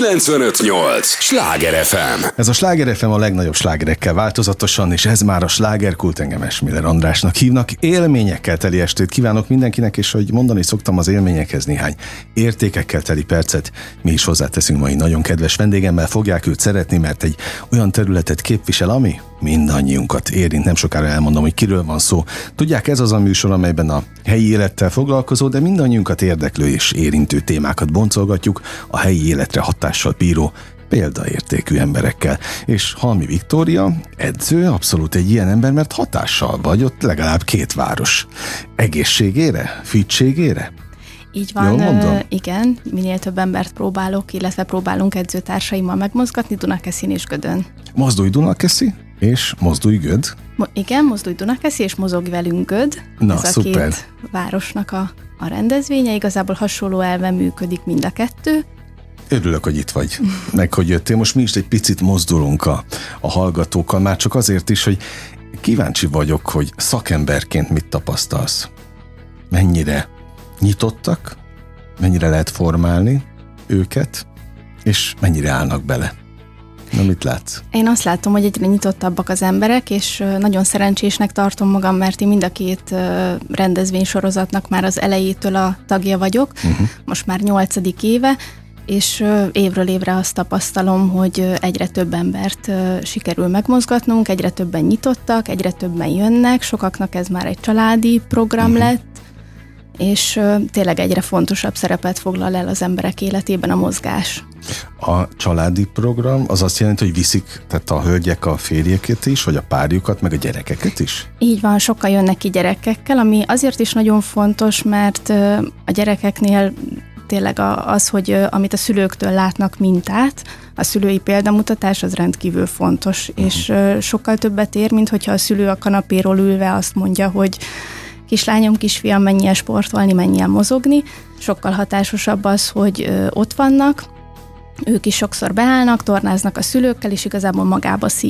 95.8 Sláger FM. Ez a Sláger FM a legnagyobb slágerekkel változatosan, és ez már a Sláger KULT, engem Esmiller Andrásnak hívnak. Élményekkel teli estét kívánok mindenkinek, és ahogy mondani szoktam, az élményekhez néhány értékekkel teli percet mi is hozzáteszünk mai nagyon kedves vendégemmel. Fogják őt szeretni, mert egy olyan területet képvisel, ami mindannyiunkat érint. Nem sokára elmondom, hogy kiről van szó. Tudják, ez az a műsor, amelyben a helyi élettel foglalkozó, de mindannyiunkat érdeklő és érintő témákat boncolgatjuk a helyi életre hatással bíró példaértékű emberekkel. És Halmi Viktória edző abszolút egy ilyen ember, mert hatással vagy ott legalább két város egészségére, fitségére. Így van, igen, minél több embert próbálok, illetve próbálunk edzőtársaimmal megmozgatni Dunakesszin és Gödön. Mozdulj Dunakeszi és Mozdulj Göd. Igen, Mozdulj Dunakeszi és Mozogj velünk Göd. Na, ez szuper. A két városnak a rendezvénye, igazából hasonló elven működik mind a kettő. Örülök, hogy itt vagy, meg hogy jöttél. Most mi is egy picit mozdulunk a hallgatókkal, már csak azért is, hogy kíváncsi vagyok, hogy szakemberként mit tapasztalsz. Mennyire nyitottak, mennyire lehet formálni őket, és mennyire állnak bele. Na, mit látsz? Én azt látom, hogy egyre nyitottabbak az emberek, és nagyon szerencsésnek tartom magam, mert én mind a két rendezvénysorozatnak már az elejétől a tagja vagyok, most már 8. éve, és évről évre azt tapasztalom, hogy egyre több embert sikerül megmozgatnunk, egyre többen nyitottak, egyre többen jönnek, sokaknak ez már egy családi program lett, és tényleg egyre fontosabb szerepet foglal el az emberek életében a mozgás. A családi program az azt jelenti, hogy viszik, tehát a hölgyek a férjeket is, vagy a párjukat, meg a gyerekeket is? Így van, sokan jönnek ki gyerekekkel, ami azért is nagyon fontos, mert a gyerekeknél tényleg az, hogy amit a szülőktől látnak mintát, a szülői példamutatás az rendkívül fontos, és sokkal többet ér, mint hogyha a szülő a kanapéról ülve azt mondja, hogy kislányom, kisfiam, mennyien sportolni, mennyien mozogni. Sokkal hatásosabb az, hogy ott vannak, ők is sokszor beállnak, tornáznak a szülőkkel, és igazából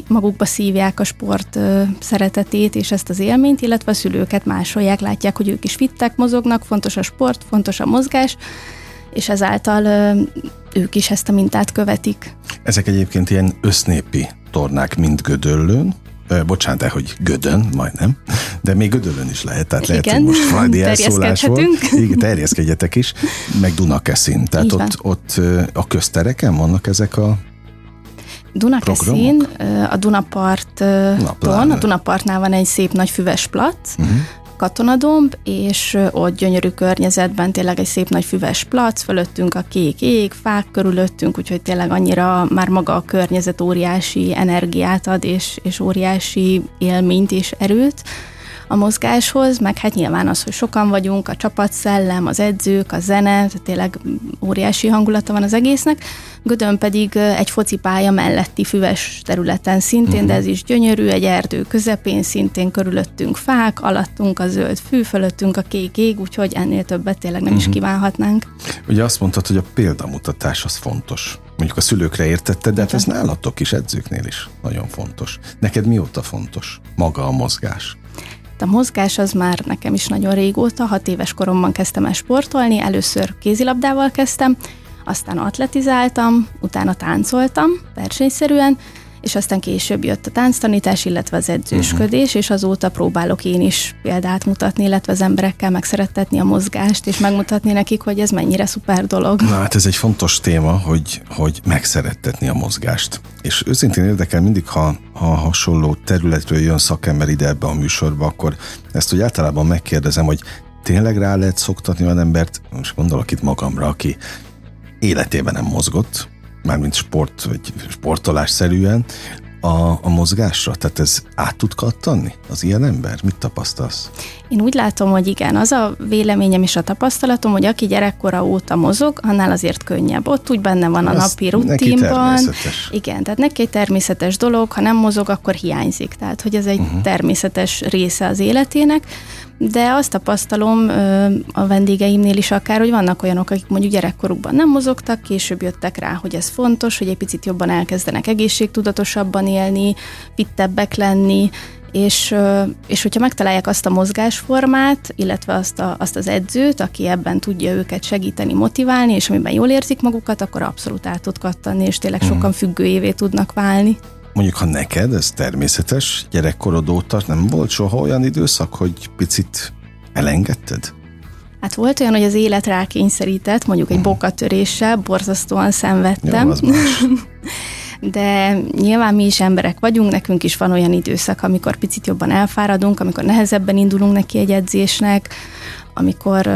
magukba szívják a sport szeretetét és ezt az élményt, illetve a szülőket másolják, látják, hogy ők is fittek, mozognak, fontos a sport, fontos a mozgás, és ezáltal ők is ezt a mintát követik. Ezek egyébként ilyen össznépi tornák, mint Gödöllőn. Bocsánat, hogy Gödön, majdnem, de még Gödöllőn is lehet, tehát igen, lehet, hogy most frajdi elszólás volt. Igen, terjeszkedjetek is, meg Dunakeszin. Tehát ott a köztereken vannak ezek a Dunakeszin, programok? A Dunaparton, a Dunapartnál van egy szép nagy füves plac, Katonadomb, és ott gyönyörű környezetben tényleg egy szép nagy füves plac, fölöttünk a kék ég, fák körülöttünk, úgyhogy tényleg annyira már maga a környezet óriási energiát ad, és óriási élményt és erőt a mozgáshoz, meg hát nyilván az, hogy sokan vagyunk, a csapatszellem, az edzők, a zene, tehát tényleg óriási hangulata van az egésznek. Gödön pedig egy focipálya melletti füves területen szintén, de ez is gyönyörű, egy erdő közepén szintén, körülöttünk fák, alattunk a zöld fű, fölöttünk a kék ég, úgyhogy ennél többet tényleg nem is kívánhatnánk. Ugye azt mondtad, hogy a példamutatás az fontos. Mondjuk a szülőkre értetted, de hát ez nálatok is, edzőknél is nagyon fontos. Neked mióta fontos maga a mozgás? A mozgás az már nekem is nagyon régóta, 6 éves koromban kezdtem el sportolni, először kézilabdával kezdtem, aztán atletizáltam, utána táncoltam versenyszerűen, és aztán később jött a tánctanítás, illetve az edzősködés, és azóta próbálok én is példát mutatni, illetve az emberekkel megszerettetni a mozgást, és megmutatni nekik, hogy ez mennyire szuper dolog. Na hát ez egy fontos téma, hogy megszerettetni a mozgást. És őszintén érdekel mindig, ha hasonló területről jön szakember ide ebbe a műsorba, akkor ezt úgy általában megkérdezem, hogy tényleg rá lehet szoktatni az embert, most gondolok itt magamra, aki életében nem mozgott, mármint sport, vagy sportolásszerűen a mozgásra? Tehát ez át tud kattanni? Az ilyen ember? Mit tapasztalsz? Én úgy látom, hogy igen. Az a véleményem és a tapasztalatom, hogy aki gyerekkora óta mozog, annál azért könnyebb. Ott úgy benne van a napi rutinban. Igen, tehát neki egy természetes dolog, ha nem mozog, akkor hiányzik. Tehát, hogy ez egy természetes része az életének. De azt tapasztalom a vendégeimnél is akár, hogy vannak olyanok, akik mondjuk gyerekkorukban nem mozogtak, később jöttek rá, hogy ez fontos, hogy egy picit jobban elkezdenek egészségtudatosabban élni, fittebbek lenni, és hogyha megtalálják azt a mozgásformát, illetve azt az edzőt, aki ebben tudja őket segíteni, motiválni, és amiben jól érzik magukat, akkor abszolút át tud kattani, és tényleg sokan függőévé tudnak válni. Mondjuk, ha neked ez természetes, gyerekkorod óta nem volt soha olyan időszak, hogy picit elengedted? Hát volt olyan, hogy az élet rákényszerített, mondjuk egy bokatöréssel, borzasztóan szenvedtem. Jó, az más. De nyilván mi is emberek vagyunk, nekünk is van olyan időszak, amikor picit jobban elfáradunk, amikor nehezebben indulunk neki egy edzésnek, amikor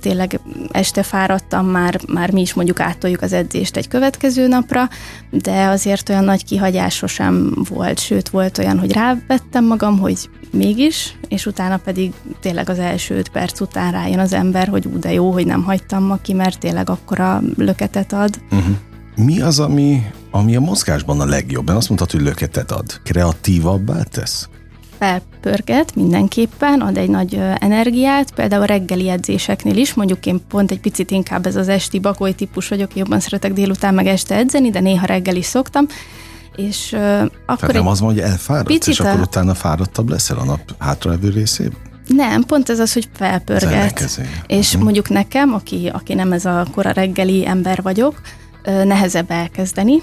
tényleg este fáradtam, már mi is mondjuk áttoljuk az edzést egy következő napra, de azért olyan nagy kihagyás sosem volt, sőt volt olyan, hogy rávettem magam, hogy mégis, és utána pedig tényleg az első 5 perc után rájön az ember, hogy ú, de jó, hogy nem hagytam ma ki, mert tényleg akkora löketet ad. Uh-huh. Mi az, ami a mozgásban a legjobb? Én azt mondtad, hogy löketet ad. Kreatívabbá tesz? Felpörget mindenképpen, ad egy nagy energiát, például a reggeli edzéseknél is, mondjuk én pont egy picit inkább ez az esti bakói típus vagyok, jobban szeretek délután meg este edzeni, de néha reggel is szoktam, és akkor... Tehát nem az van, hogy elfáradsz, és akkor utána fáradtabb leszel a nap hátralevő részében? Nem, pont ez az, hogy felpörget. És mondjuk nekem, aki nem ez a kora reggeli ember vagyok, nehezebb elkezdeni,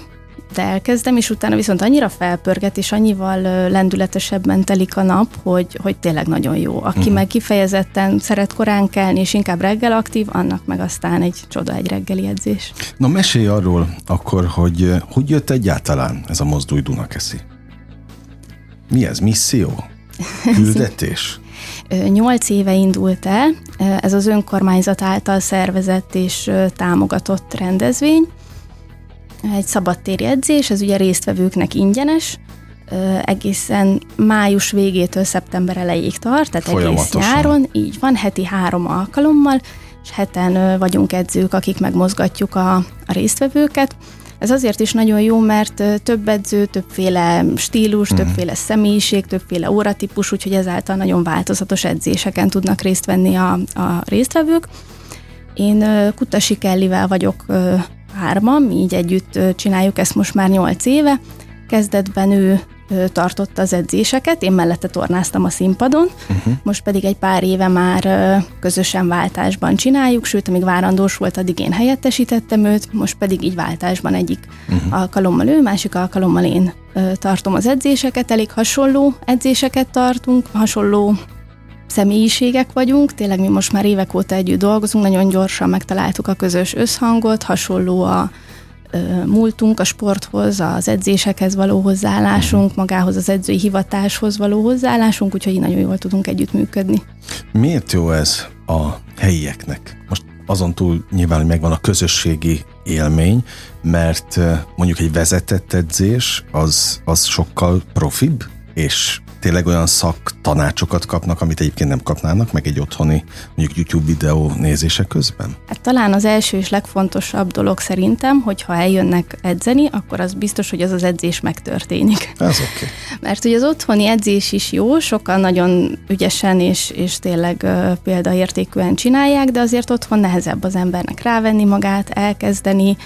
de elkezdem, és utána viszont annyira felpörget, és annyival lendületesebben telik a nap, hogy tényleg nagyon jó. Aki meg kifejezetten szeret korán kelni, és inkább reggel aktív, annak meg aztán egy csoda, egy reggeli edzés. Na mesélj arról akkor, hogy jött egyáltalán ez a Mozdulj Dunakeszi? Mi ez? Misszió? Küldetés? 8 éve indult el, ez az önkormányzat által szervezett és támogatott rendezvény. Egy szabadtéri edzés, ez ugye résztvevőknek ingyenes, egészen május végétől szeptember elejéig tart, tehát egész nyáron, így van, heti 3 alkalommal, és 7-en vagyunk edzők, akik megmozgatjuk a résztvevőket. Ez azért is nagyon jó, mert több edző, többféle stílus, többféle személyiség, többféle óratípus, úgyhogy ezáltal nagyon változatos edzéseken tudnak részt venni a résztvevők. Én Kutasi Kellyvel vagyok 3-an, így együtt csináljuk ezt most már 8 éve. Kezdetben ő tartotta az edzéseket, én mellette tornáztam a színpadon, most pedig egy pár éve már közösen váltásban csináljuk, sőt, amíg várandós volt, addig én helyettesítettem őt, most pedig így váltásban egyik alkalommal ő, másik alkalommal én tartom az edzéseket, elég hasonló edzéseket tartunk, hasonló személyiségek vagyunk, tényleg mi most már évek óta együtt dolgozunk, nagyon gyorsan megtaláltuk a közös összhangot, hasonló a múltunk, a sporthoz, az edzésekhez való hozzáállásunk, magához az edzői hivatáshoz való hozzáállásunk, úgyhogy nagyon jól tudunk együttműködni. Miért jó ez a helyieknek? Most azon túl nyilván, hogy megvan a közösségi élmény, mert mondjuk egy vezetett edzés az sokkal profibb, és tényleg olyan szaktanácsokat kapnak, amit egyébként nem kapnának, meg egy otthoni mondjuk YouTube videó nézése közben? Hát talán az első és legfontosabb dolog szerintem, hogyha eljönnek edzeni, akkor az biztos, hogy az az edzés megtörténik. Ez oké. Mert ugye az otthoni edzés is jó, sokan nagyon ügyesen és tényleg példaértékűen csinálják, de azért otthon nehezebb az embernek rávenni magát, elkezdeni,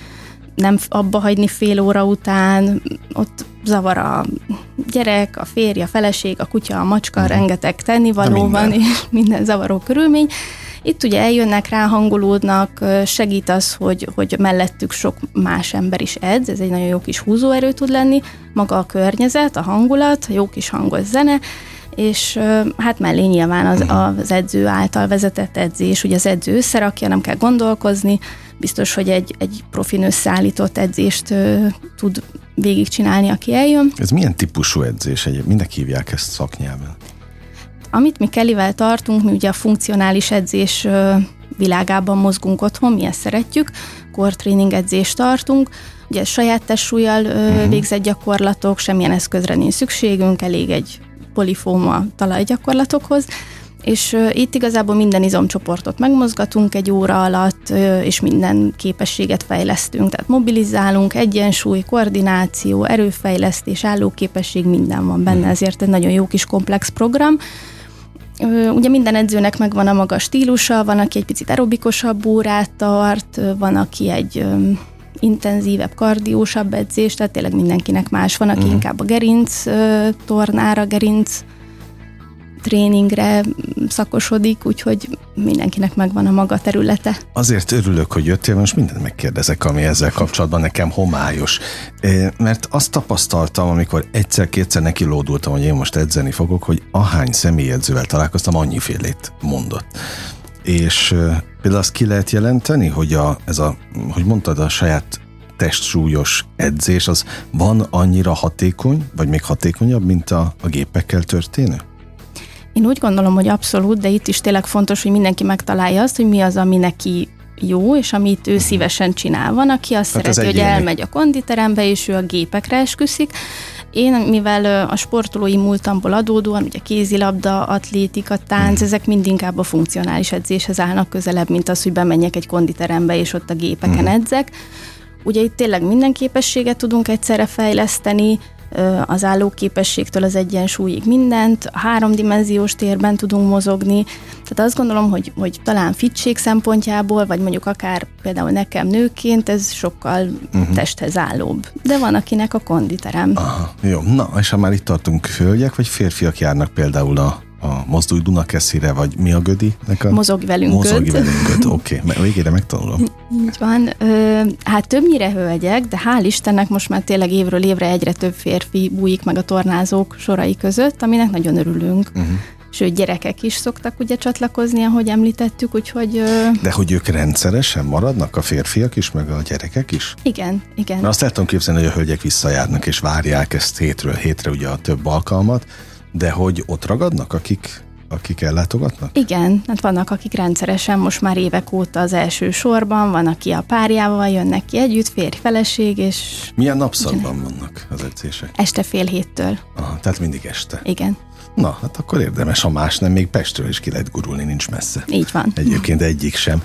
nem abba hagyni fél óra után, ott zavar a gyerek, a férj, a feleség, a kutya, a macska, rengeteg tennivaló van, és minden zavaró körülmény. Itt ugye eljönnek, ráhangolódnak, segít az, hogy mellettük sok más ember is edz, ez egy nagyon jó kis húzóerő tud lenni, maga a környezet, a hangulat, jó kis hangos zene, és hát mellé nyilván az edző által vezetett edzés, ugye az edző összerakja, nem kell gondolkozni, biztos, hogy egy profin összeállított edzést tud végigcsinálni, aki eljön. Ez milyen típusú edzés? Minek hívják ezt szaknyelven? Amit mi Kellyvel tartunk, mi ugye a funkcionális edzés világában mozgunk otthon, mi ezt szeretjük, core training edzést tartunk, ugye saját testsúllyal végzett gyakorlatok, semmilyen eszközre nincs szükségünk, elég egy polifóma talajgyakorlatokhoz, és itt igazából minden izomcsoportot megmozgatunk egy óra alatt, és minden képességet fejlesztünk, tehát mobilizálunk, egyensúly, koordináció, erőfejlesztés, állóképesség, minden van benne, ezért egy nagyon jó kis komplex program. Ugye minden edzőnek megvan a maga stílusa, van, aki egy picit aerobikusabb órát tart, van, aki egy intenzívebb, kardiósabb edzés, tehát tényleg mindenkinek más van, aki inkább a gerinc tornára, gerinc tréningre szakosodik, úgyhogy mindenkinek megvan a maga területe. Azért örülök, hogy jöttél, most mindent megkérdezek, ami ezzel kapcsolatban nekem homályos. Mert azt tapasztaltam, amikor egyszer-kétszer neki lódultam, hogy én most edzeni fogok, hogy ahány személyedzővel találkoztam, annyifélét mondott. És például azt ki lehet jelenteni, hogy hogy mondtad, a saját testsúlyos edzés, az van annyira hatékony, vagy még hatékonyabb, mint a gépekkel történő? Én úgy gondolom, hogy abszolút, de itt is tényleg fontos, hogy mindenki megtalálja azt, hogy mi az, ami neki jó, és amit ő szívesen csinál. Van, aki azt szereti, hogy elmegy a konditerembe, és ő a gépekre esküszik. Én, mivel a sportolói múltamból adódóan, ugye kézilabda, atlétika, tánc, ezek mind inkább a funkcionális edzéshez állnak közelebb, mint az, hogy bemenjek egy konditerembe, és ott a gépeken edzek. Ugye itt tényleg minden képességet tudunk egyszerre fejleszteni, az állóképességtől az egyensúlyig mindent, a háromdimenziós térben tudunk mozogni, tehát azt gondolom, hogy talán fittség szempontjából, vagy mondjuk akár például nekem nőként, ez sokkal testhez állóbb. De van, akinek a konditerem. Aha, jó, na, és ha már itt tartunk, hölgyek vagy férfiak járnak például a Mozdulj Dunakeszire, vagy mi a Gödinek? Mozogj velünk Göd. Mozogj velünk Göd, oké. Végére megtanulom. Így van. Hát többnyire hölgyek, de hál' Istennek most már tényleg évről évre egyre több férfi bújik meg a tornázók sorai között, aminek nagyon örülünk. Sőt, gyerekek is szoktak ugye csatlakozni, ahogy említettük, úgyhogy... De hogy ők rendszeresen maradnak, a férfiak is, meg a gyerekek is? Igen, igen. Mert azt látom képzelni, hogy a hölgyek visszajárnak, és várják ezt hétről hétre ugye a több alkalmat. De hogy ott ragadnak, akik ellátogatnak? Igen, hát vannak, akik rendszeresen most már évek óta az első sorban, van, aki a párjával jönnek ki együtt, férj, feleség, és... Milyen napszakban vannak az edzések? Este 19:30. Aha, tehát mindig este. Igen. Na, hát akkor érdemes, ha más nem, még Pestről is ki lehet gurulni, nincs messze. Így van. Egyébként egyik sem.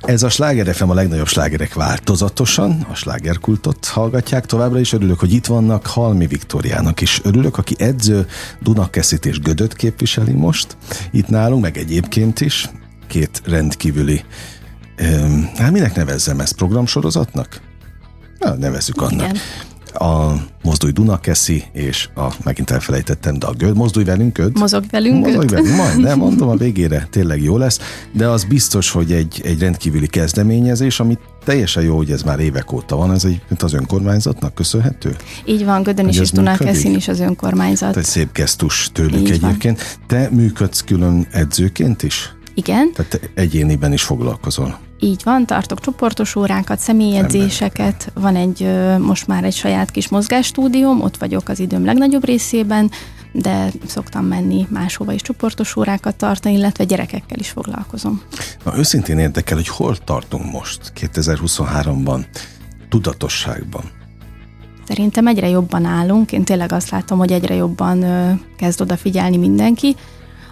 Ez a Sláger FM, a legnagyobb slágerek változatosan, a slágerkultot hallgatják továbbra is. Örülök, hogy itt vannak, Halmi Viktóriának is örülök, aki edző, Dunakeszit és Gödöt képviseli most itt nálunk, meg egyébként is két rendkívüli, hát minek nevezzem ezt, programsorozatnak? Na, nevezzük annak. Igen. A Mozdulj Dunakeszi, és megint elfelejtettem, de a Göd, Mozdulj velünk Göd. Mozogj velünk Göd. Majdnem, mondom, a végére tényleg jó lesz, de az biztos, hogy egy rendkívüli kezdeményezés, amit teljesen jó, hogy ez már évek óta van, ez mint az önkormányzatnak köszönhető? Így van, Gödön is és Dunakeszin is az önkormányzat. Egy szép gesztus tőlük így egyébként. Van. Te működsz külön edzőként is? Igen. Tehát te egyéniben is foglalkozol. Így van, tartok csoportos órákat, személyedzéseket, van egy most már egy saját kis mozgásstúdióm, ott vagyok az időm legnagyobb részében, de szoktam menni máshova is csoportos órákat tartani, illetve gyerekekkel is foglalkozom. Na, őszintén érdekel, hogy hol tartunk most 2023-ban, tudatosságban? Szerintem egyre jobban állunk, én tényleg azt látom, hogy egyre jobban kezd odafigyelni mindenki,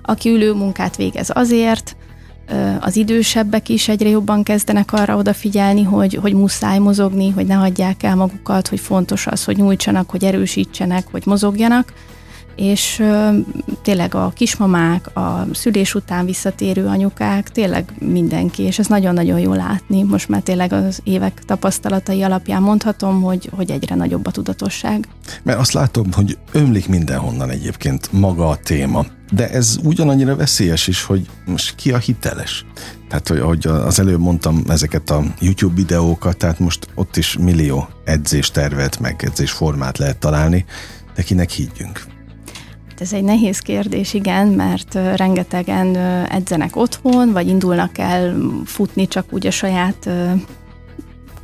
aki ülő munkát végez azért, az idősebbek is egyre jobban kezdenek arra odafigyelni, hogy muszáj mozogni, hogy ne hagyják el magukat, hogy fontos az, hogy nyújtsanak, hogy erősítsenek, hogy mozogjanak, és tényleg a kismamák, a szülés után visszatérő anyukák, tényleg mindenki, és ez nagyon-nagyon jó látni. Most már tényleg az évek tapasztalatai alapján mondhatom, hogy egyre nagyobb a tudatosság. Mert azt látom, hogy ömlik mindenhonnan egyébként maga a téma. De ez ugyanannyira veszélyes is, hogy most ki a hiteles. Tehát, ahogy az előbb mondtam, ezeket a YouTube videókat, tehát most ott is millió edzéstervet, meg edzésformát lehet találni, de kinek higgyünk? Ez egy nehéz kérdés, igen, mert rengetegen edzenek otthon, vagy indulnak el futni csak úgy a saját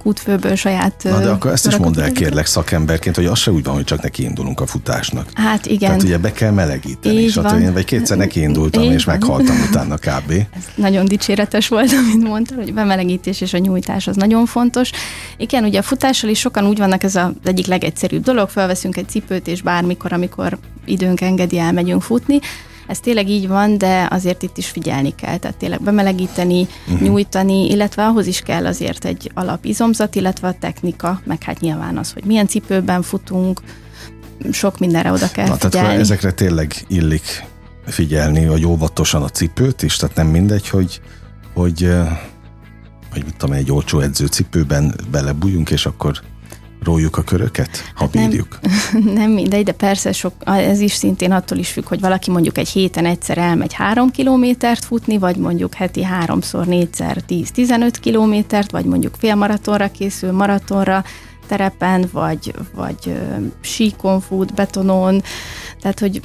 kútfőből, saját... Na de akkor ezt is mondd el, kérlek, szakemberként, hogy az se úgy van, hogy csak neki indulunk a futásnak. Hát igen. Tehát ugye be kell melegíteni. Így van. Vagy kétszer nekiindultam, és meghaltam utána kb. Ez nagyon dicséretes volt, amit mondtál, hogy bemelegítés és a nyújtás az nagyon fontos. Igen, ugye a futással is sokan úgy vannak, ez az egyik legegyszerűbb dolog, felveszünk egy cipőt, és bármikor, amikor időnk engedi, elmegyünk futni. Ez tényleg így van, de azért itt is figyelni kell, tehát tényleg bemelegíteni, nyújtani, illetve ahhoz is kell azért egy alapizomzat, illetve a technika, meg hát nyilván az, hogy milyen cipőben futunk, sok mindenre oda kell figyelni. Tehát ezekre tényleg illik figyelni, vagy óvatosan a cipőt is, tehát nem mindegy, hogy mit tudom, egy olcsó edzőcipőben belebújunk, és akkor rójuk a köröket, ha bírjuk? Nem mindegy, de persze ez is szintén attól is függ, hogy valaki mondjuk egy héten egyszer elmegy 3 kilométert futni, vagy mondjuk heti 3x 4x 10-15 kilométert, vagy mondjuk félmaratonra készül, maratonra, terepen, vagy síkon fut, betonon, tehát hogy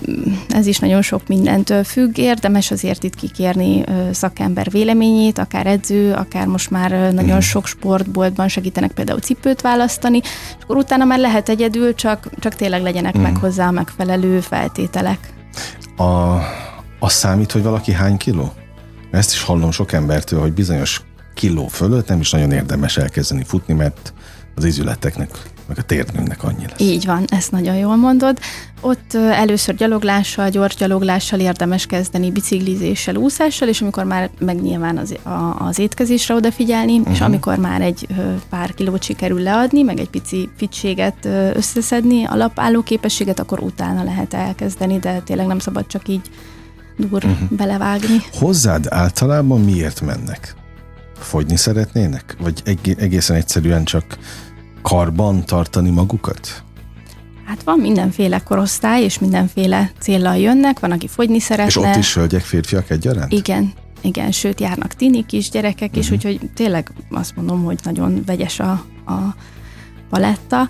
ez is nagyon sok mindentől függ, érdemes azért itt kikérni szakember véleményét, akár edző, akár most már nagyon sok sportboltban segítenek például cipőt választani, és akkor utána már lehet egyedül, csak tényleg legyenek meg hozzá a megfelelő feltételek. Azt számít, hogy valaki hány kiló? Ezt is hallom sok embertől, hogy bizonyos kiló fölött nem is nagyon érdemes elkezdeni futni, mert az ízületeknek, meg a térnőnek annyi lesz. Így van, ezt nagyon jól mondod. Ott először gyaloglással, gyors gyaloglással érdemes kezdeni, biciklizéssel, úszással, és amikor már meg nyilván az étkezésre odafigyelni, és amikor már egy pár kilót sikerül leadni, meg egy pici fitséget összeszedni, alapálló képességet, akkor utána lehet elkezdeni, de tényleg nem szabad csak így belevágni. Hozzád általában miért mennek? Fogyni szeretnének? Vagy egészen egyszerűen csak karban tartani magukat? Hát van mindenféle korosztály, és mindenféle céllal jönnek, van, aki fogyni szeretne. És ott is hölgyek, férfiak egyaránt? Igen, sőt, járnak tinik is, gyerekek is, úgyhogy tényleg azt mondom, hogy nagyon vegyes a paletta.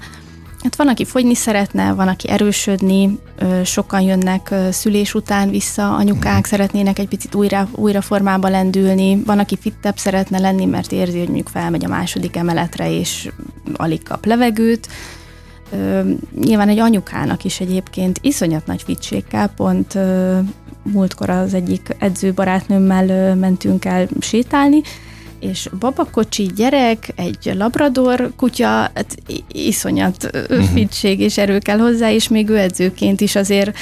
Hát van, aki fogyni szeretne, van, aki erősödni, sokan jönnek szülés után vissza, anyukák szeretnének egy picit újra formába lendülni, van, aki fittebb szeretne lenni, mert érzi, hogy mondjuk felmegy a 2. emeletre, és alig kap levegőt. Nyilván egy anyukának is egyébként iszonyat nagy fittségkel, pont múltkor az egyik edzőbarátnőmmel mentünk el sétálni, és babakocsi, gyerek, egy labrador kutya, hát iszonyat fittség és erő kell hozzá, és még ő edzőként is azért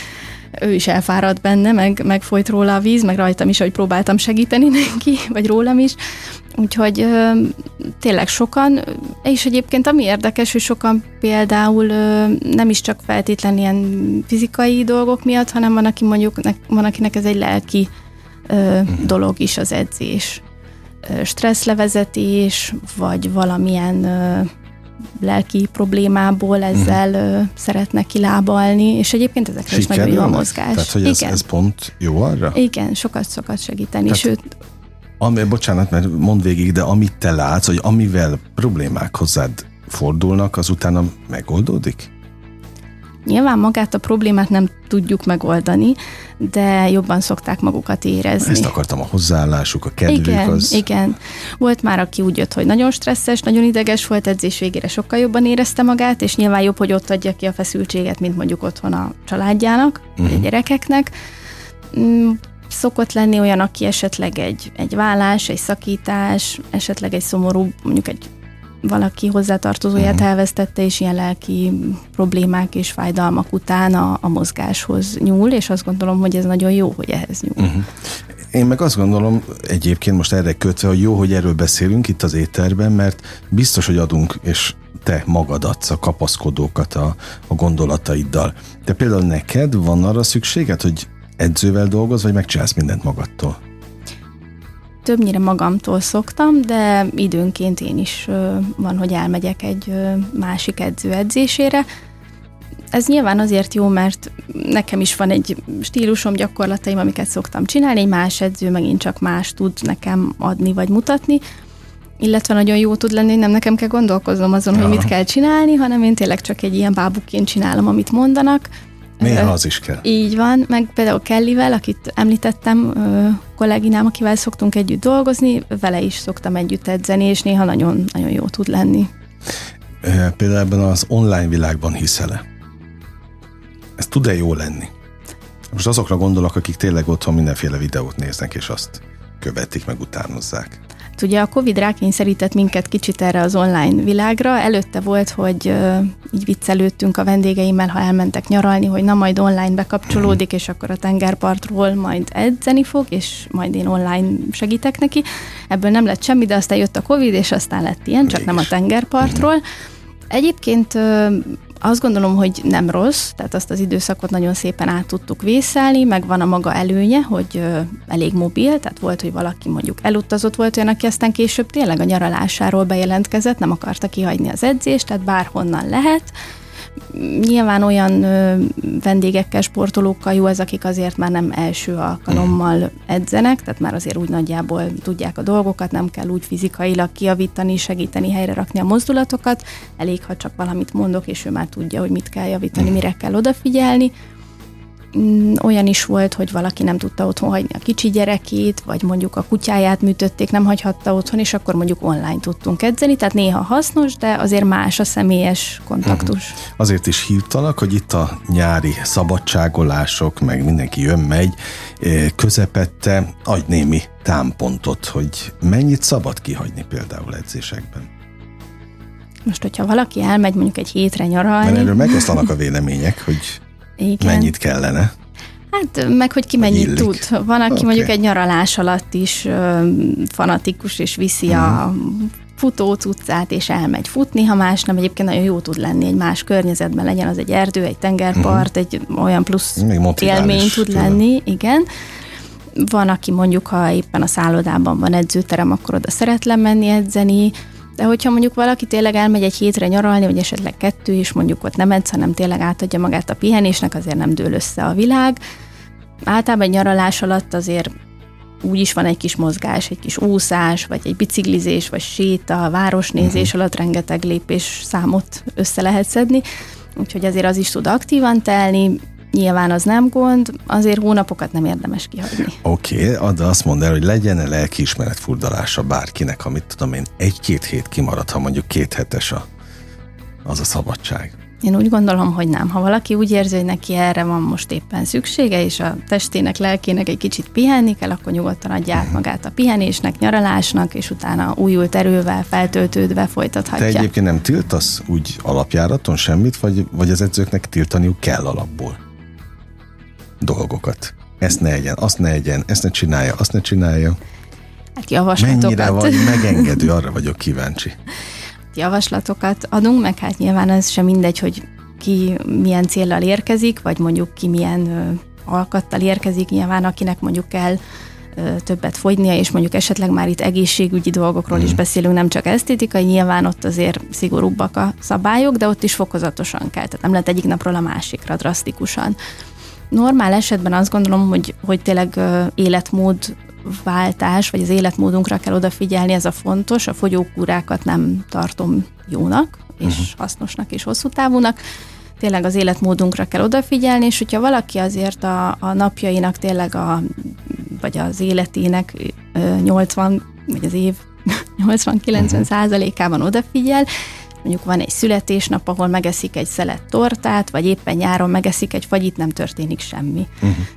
ő is elfáradt benne, meg folyt róla a víz, meg rajtam is, ahogy próbáltam segíteni neki, vagy rólam is. Úgyhogy tényleg sokan, és egyébként ami érdekes, hogy sokan például nem is csak feltétlen ilyen fizikai dolgok miatt, hanem van, aki mondjuk, van akinek ez egy lelki dolog is az edzés. Stresszlevezetés, vagy valamilyen lelki problémából ezzel szeretne kilábalni, és egyébként ezekre is nagyon jó a mozgás. Tehát, hogy ez pont jó arra? Igen, sokat szokott segíteni. Tehát, sőt, bocsánat, mert mondd végig, de amit te látsz, hogy amivel problémák hozzád fordulnak, az utána megoldódik? Nyilván magát a problémát nem tudjuk megoldani, de jobban szokták magukat érezni. Ezt akartam, a hozzáállásuk, a kedvük. Igen. Volt már, aki úgy jött, hogy nagyon stresszes, nagyon ideges volt, edzés végére sokkal jobban érezte magát, és nyilván jobb, hogy ott adja ki a feszültséget, mint mondjuk otthon a családjának, a gyerekeknek. Szokott lenni olyan, aki esetleg egy vállás, egy szakítás, esetleg egy szomorú, mondjuk valaki hozzátartozóját elvesztette, és ilyen lelki problémák és fájdalmak után a mozgáshoz nyúl, és azt gondolom, hogy ez nagyon jó, hogy ehhez nyúl. Én meg azt gondolom egyébként most erre kötve, hogy jó, hogy erről beszélünk itt az étterben, mert biztos, hogy adunk, és te magad adsz a kapaszkodókat a gondolataiddal. De például neked van arra szükséged, hogy edzővel dolgozz, vagy megcsinálsz mindent magadtól? Többnyire magamtól szoktam, de időnként én is van, hogy elmegyek egy másik edző edzésére. Ez nyilván azért jó, mert nekem is van egy stílusom, gyakorlataim, amiket szoktam csinálni, egy más edző megint csak más tud nekem adni vagy mutatni, illetve nagyon jó tud lenni, hogy nem nekem kell gondolkoznom azon, hogy mit kell csinálni, hanem én tényleg csak egy ilyen bábuként csinálom, amit mondanak. Néha az is kell. Így van, meg például Kellyvel, akit említettem, kolléginám, akivel szoktunk együtt dolgozni, vele is szoktam együtt edzeni, és néha nagyon, nagyon jó tud lenni. Például ebben az online világban hiszel-e? Ez tud-e jó lenni? Most azokra gondolok, akik tényleg otthon mindenféle videót néznek, és azt követik, meg utánozzák. Ugye a Covid rákényszerített minket kicsit erre az online világra. Előtte volt, hogy így viccelődtünk a vendégeimmel, ha elmentek nyaralni, hogy na majd online bekapcsolódik, és akkor a tengerpartról majd edzeni fog, és majd én online segítek neki. Ebből nem lett semmi, de aztán jött a Covid, és aztán lett ilyen, csak nem a tengerpartról. Egyébként Azt gondolom, hogy nem rossz, tehát azt az időszakot nagyon szépen át tudtuk vészelni, meg van a maga előnye, hogy elég mobil, tehát volt, hogy valaki mondjuk elutazott, volt olyan, aki aztán később tényleg a nyaralásáról bejelentkezett, nem akarta kihagyni az edzést, tehát bárhonnan lehet. Nyilván olyan vendégekkel, sportolókkal jó ez, akik azért már nem első alkalommal edzenek, tehát már azért úgy nagyjából tudják a dolgokat, nem kell úgy fizikailag kijavítani, segíteni, helyre rakni a mozdulatokat, elég, ha csak valamit mondok, és ő már tudja, hogy mit kell javítani, mire kell odafigyelni. Olyan is volt, hogy valaki nem tudta otthon hagyni a kicsi gyerekét, vagy mondjuk a kutyáját műtötték, nem hagyhatta otthon, és akkor mondjuk online tudtunk edzeni, tehát néha hasznos, de azért más a személyes kontaktus. Uh-huh. Azért is hívtalak, hogy itt a nyári szabadságolások, meg mindenki jön-megy, közepette adj némi támpontot, hogy mennyit szabad kihagyni például edzésekben. Most, hogyha valaki elmegy mondjuk egy hétre nyaralni... Mert erről megosztanak a vélemények, hogy... Igen. Mennyit kellene? Hát meg, hogy ki mennyit tud. Van, aki mondjuk egy nyaralás alatt is fanatikus, és viszi a futócuccát, és elmegy futni, ha más nem, egyébként nagyon jó tud lenni egy más környezetben, legyen az egy erdő, egy tengerpart, egy olyan plusz élmény tud lenni. Igen. Van, aki mondjuk, ha éppen a szállodában van edzőterem, akkor oda szeret lemenni edzeni. De hogyha mondjuk valaki tényleg elmegy egy hétre nyaralni, vagy esetleg 2, és mondjuk ott nem edz, hanem tényleg átadja magát a pihenésnek, azért nem dől össze a világ. Általában egy nyaralás alatt azért úgyis van egy kis mozgás, egy kis úszás, vagy egy biciklizés, vagy séta, városnézés alatt rengeteg lépés számot össze lehet szedni, úgyhogy azért az is tud aktívan telni. Nyilván az nem gond, azért hónapokat nem érdemes kihagyni. Oké, de azt mondd el, hogy legyen-e lelkiismeret furdalása bárkinek, ha mit tudom én, 1-2 hét kimarad, ha mondjuk 2 hetes az a szabadság. Én úgy gondolom, hogy nem. Ha valaki úgy érzi, hogy neki erre van most éppen szüksége, és a testének, lelkének egy kicsit pihenni kell, akkor nyugodtan adja át magát a pihenésnek, nyaralásnak, és utána újult erővel, feltöltődve folytathatja. Te egyébként nem tiltasz úgy alapjáraton semmit, vagy az edzőknek tiltaniuk kell alapból dolgokat. Ezt ne egyen, azt ne egyen, ezt ne csinálja, azt ne csinálja. Hát javaslatokat. Mennyire vagy megengedő, arra vagyok kíváncsi. Javaslatokat adunk, meg hát nyilván ez sem mindegy, hogy ki milyen céllal érkezik, vagy mondjuk ki milyen alkattal érkezik, nyilván akinek mondjuk kell többet fogynia, és mondjuk esetleg már itt egészségügyi dolgokról is beszélünk, nem csak esztétikai, nyilván ott azért szigorúbbak a szabályok, de ott is fokozatosan kell, tehát nem lehet egyik napról a másikra drasztikusan. Normál esetben azt gondolom, hogy tényleg életmódváltás, vagy az életmódunkra kell odafigyelni, ez a fontos. A fogyókúrákat nem tartom jónak, és hasznosnak, és hosszú távúnak. Tényleg az életmódunkra kell odafigyelni, és hogyha valaki azért a napjainak tényleg, vagy az életének 80, vagy az év 80-90 százalékában odafigyel, mondjuk van egy születésnap, ahol megeszik egy szelet tortát, vagy éppen nyáron megeszik egy fagyit, nem történik semmi.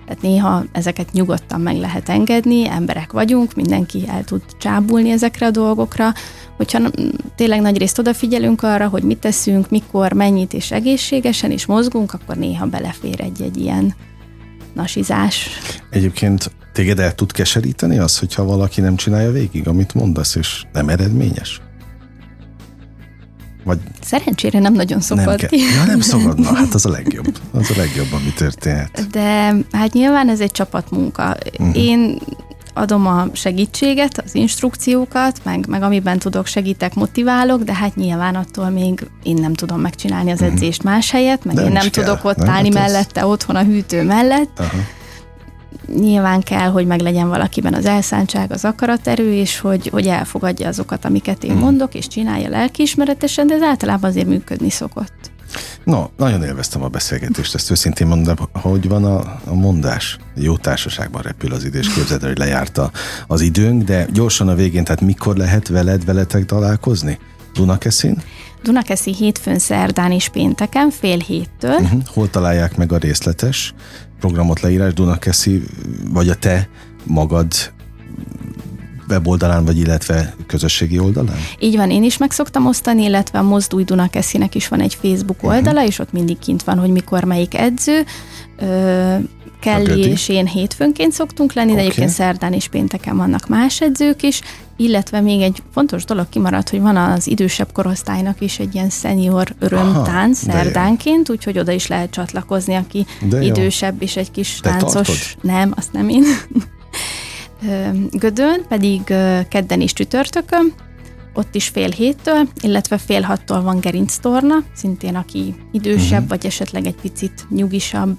Tehát néha ezeket nyugodtan meg lehet engedni, emberek vagyunk, mindenki el tud csábulni ezekre a dolgokra, hogyha tényleg nagyrészt odafigyelünk arra, hogy mit teszünk, mikor, mennyit és egészségesen, és mozgunk, akkor néha belefér egy ilyen nasizás. Egyébként téged el tud keseríteni az, hogyha valaki nem csinálja végig, amit mondasz, és nem eredményes? Vagy szerencsére nem nagyon szokott ki. Ja, nem szokott, hát az a legjobb. Az a legjobb, ami történhet. De hát nyilván ez egy csapatmunka. Én adom a segítséget, az instrukciókat, meg amiben tudok, segítek, motiválok, de hát nyilván attól még én nem tudom megcsinálni az edzést más helyet, meg de én nem tudok ott állni mellette, otthon a hűtő mellett. Aha. Nyilván kell, hogy meglegyen valakiben az elszántság, az akaraterő, és hogy elfogadja azokat, amiket én mondok, és csinálja lelkiismeretesen, de ez általában azért működni szokott. No, nagyon élveztem a beszélgetést, ezt őszintén mondom, hogy van a mondás. Jó társaságban repül az idő, és képzeld el, hogy lejárt az időnk, de gyorsan a végén, tehát mikor lehet veletek találkozni? Dunakeszin? Dunakeszi hétfőn, szerdán és pénteken, 17:30. Hol találják meg a részletes programot, leírás? Dunakeszi, vagy a te magad weboldalán, vagy illetve közösségi oldalán? Így van, én is meg szoktam osztani, illetve a Mozdulj Dunakeszinek is van egy Facebook oldala, és ott mindig kint van, hogy mikor melyik edző. Kelly és én hétfőnként szoktunk lenni, de egyébként szerdán és pénteken vannak más edzők is, Illetve még egy fontos dolog kimaradt, hogy van az idősebb korosztálynak is egy ilyen szenior örömtánc szerdánként, úgyhogy oda is lehet csatlakozni, aki idősebb és egy kis te táncos. Tartod? Nem, azt nem én. Gödön pedig kedden és csütörtökön, ott is 6:30-től, illetve 5:30-tól van gerinctorna, szintén aki idősebb, vagy esetleg egy picit nyugisabb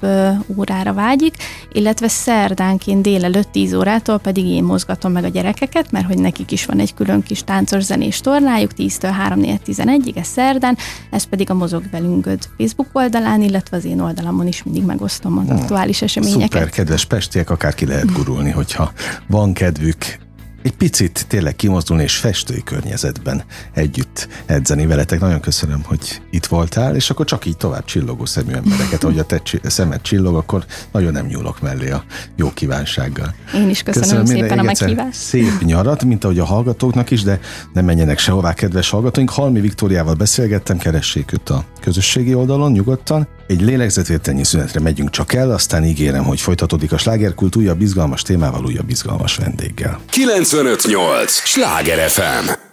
órára vágyik, illetve szerdánként délelőtt 10 órától pedig én mozgatom meg a gyerekeket, mert hogy nekik is van egy külön kis táncos zenés tornájuk, 10-től 3-4-11-ig, ez szerdán, ez pedig a Mozogj velünk Göd Facebook oldalán, illetve az én oldalamon is mindig megosztom az aktuális eseményeket. Szuper, kedves pestiek, akár ki lehet gurulni, hogyha van kedvük egy picit tényleg kimozdulni és festői környezetben együtt edzeni veletek. Nagyon köszönöm, hogy itt voltál, és akkor csak így tovább csillogó szemű embereket, ahogy a te szemed csillog, akkor nagyon nem nyúlok mellé a jó kívánsággal. Én is köszönöm szépen a meghívást. Szép nyarat, mint ahogy a hallgatóknak is, de nem menjenek sehová, kedves hallgatóink. Halmi Viktóriával beszélgettem, keressék őt a közösségi oldalon nyugodtan. Egy lélegzetvételnyi szünetre megyünk csak el, aztán ígérem, hogy folytatódik a slágerkult újabb izgalmas témával, újabb izgalmas vendéggel. 95.8 Sláger FM.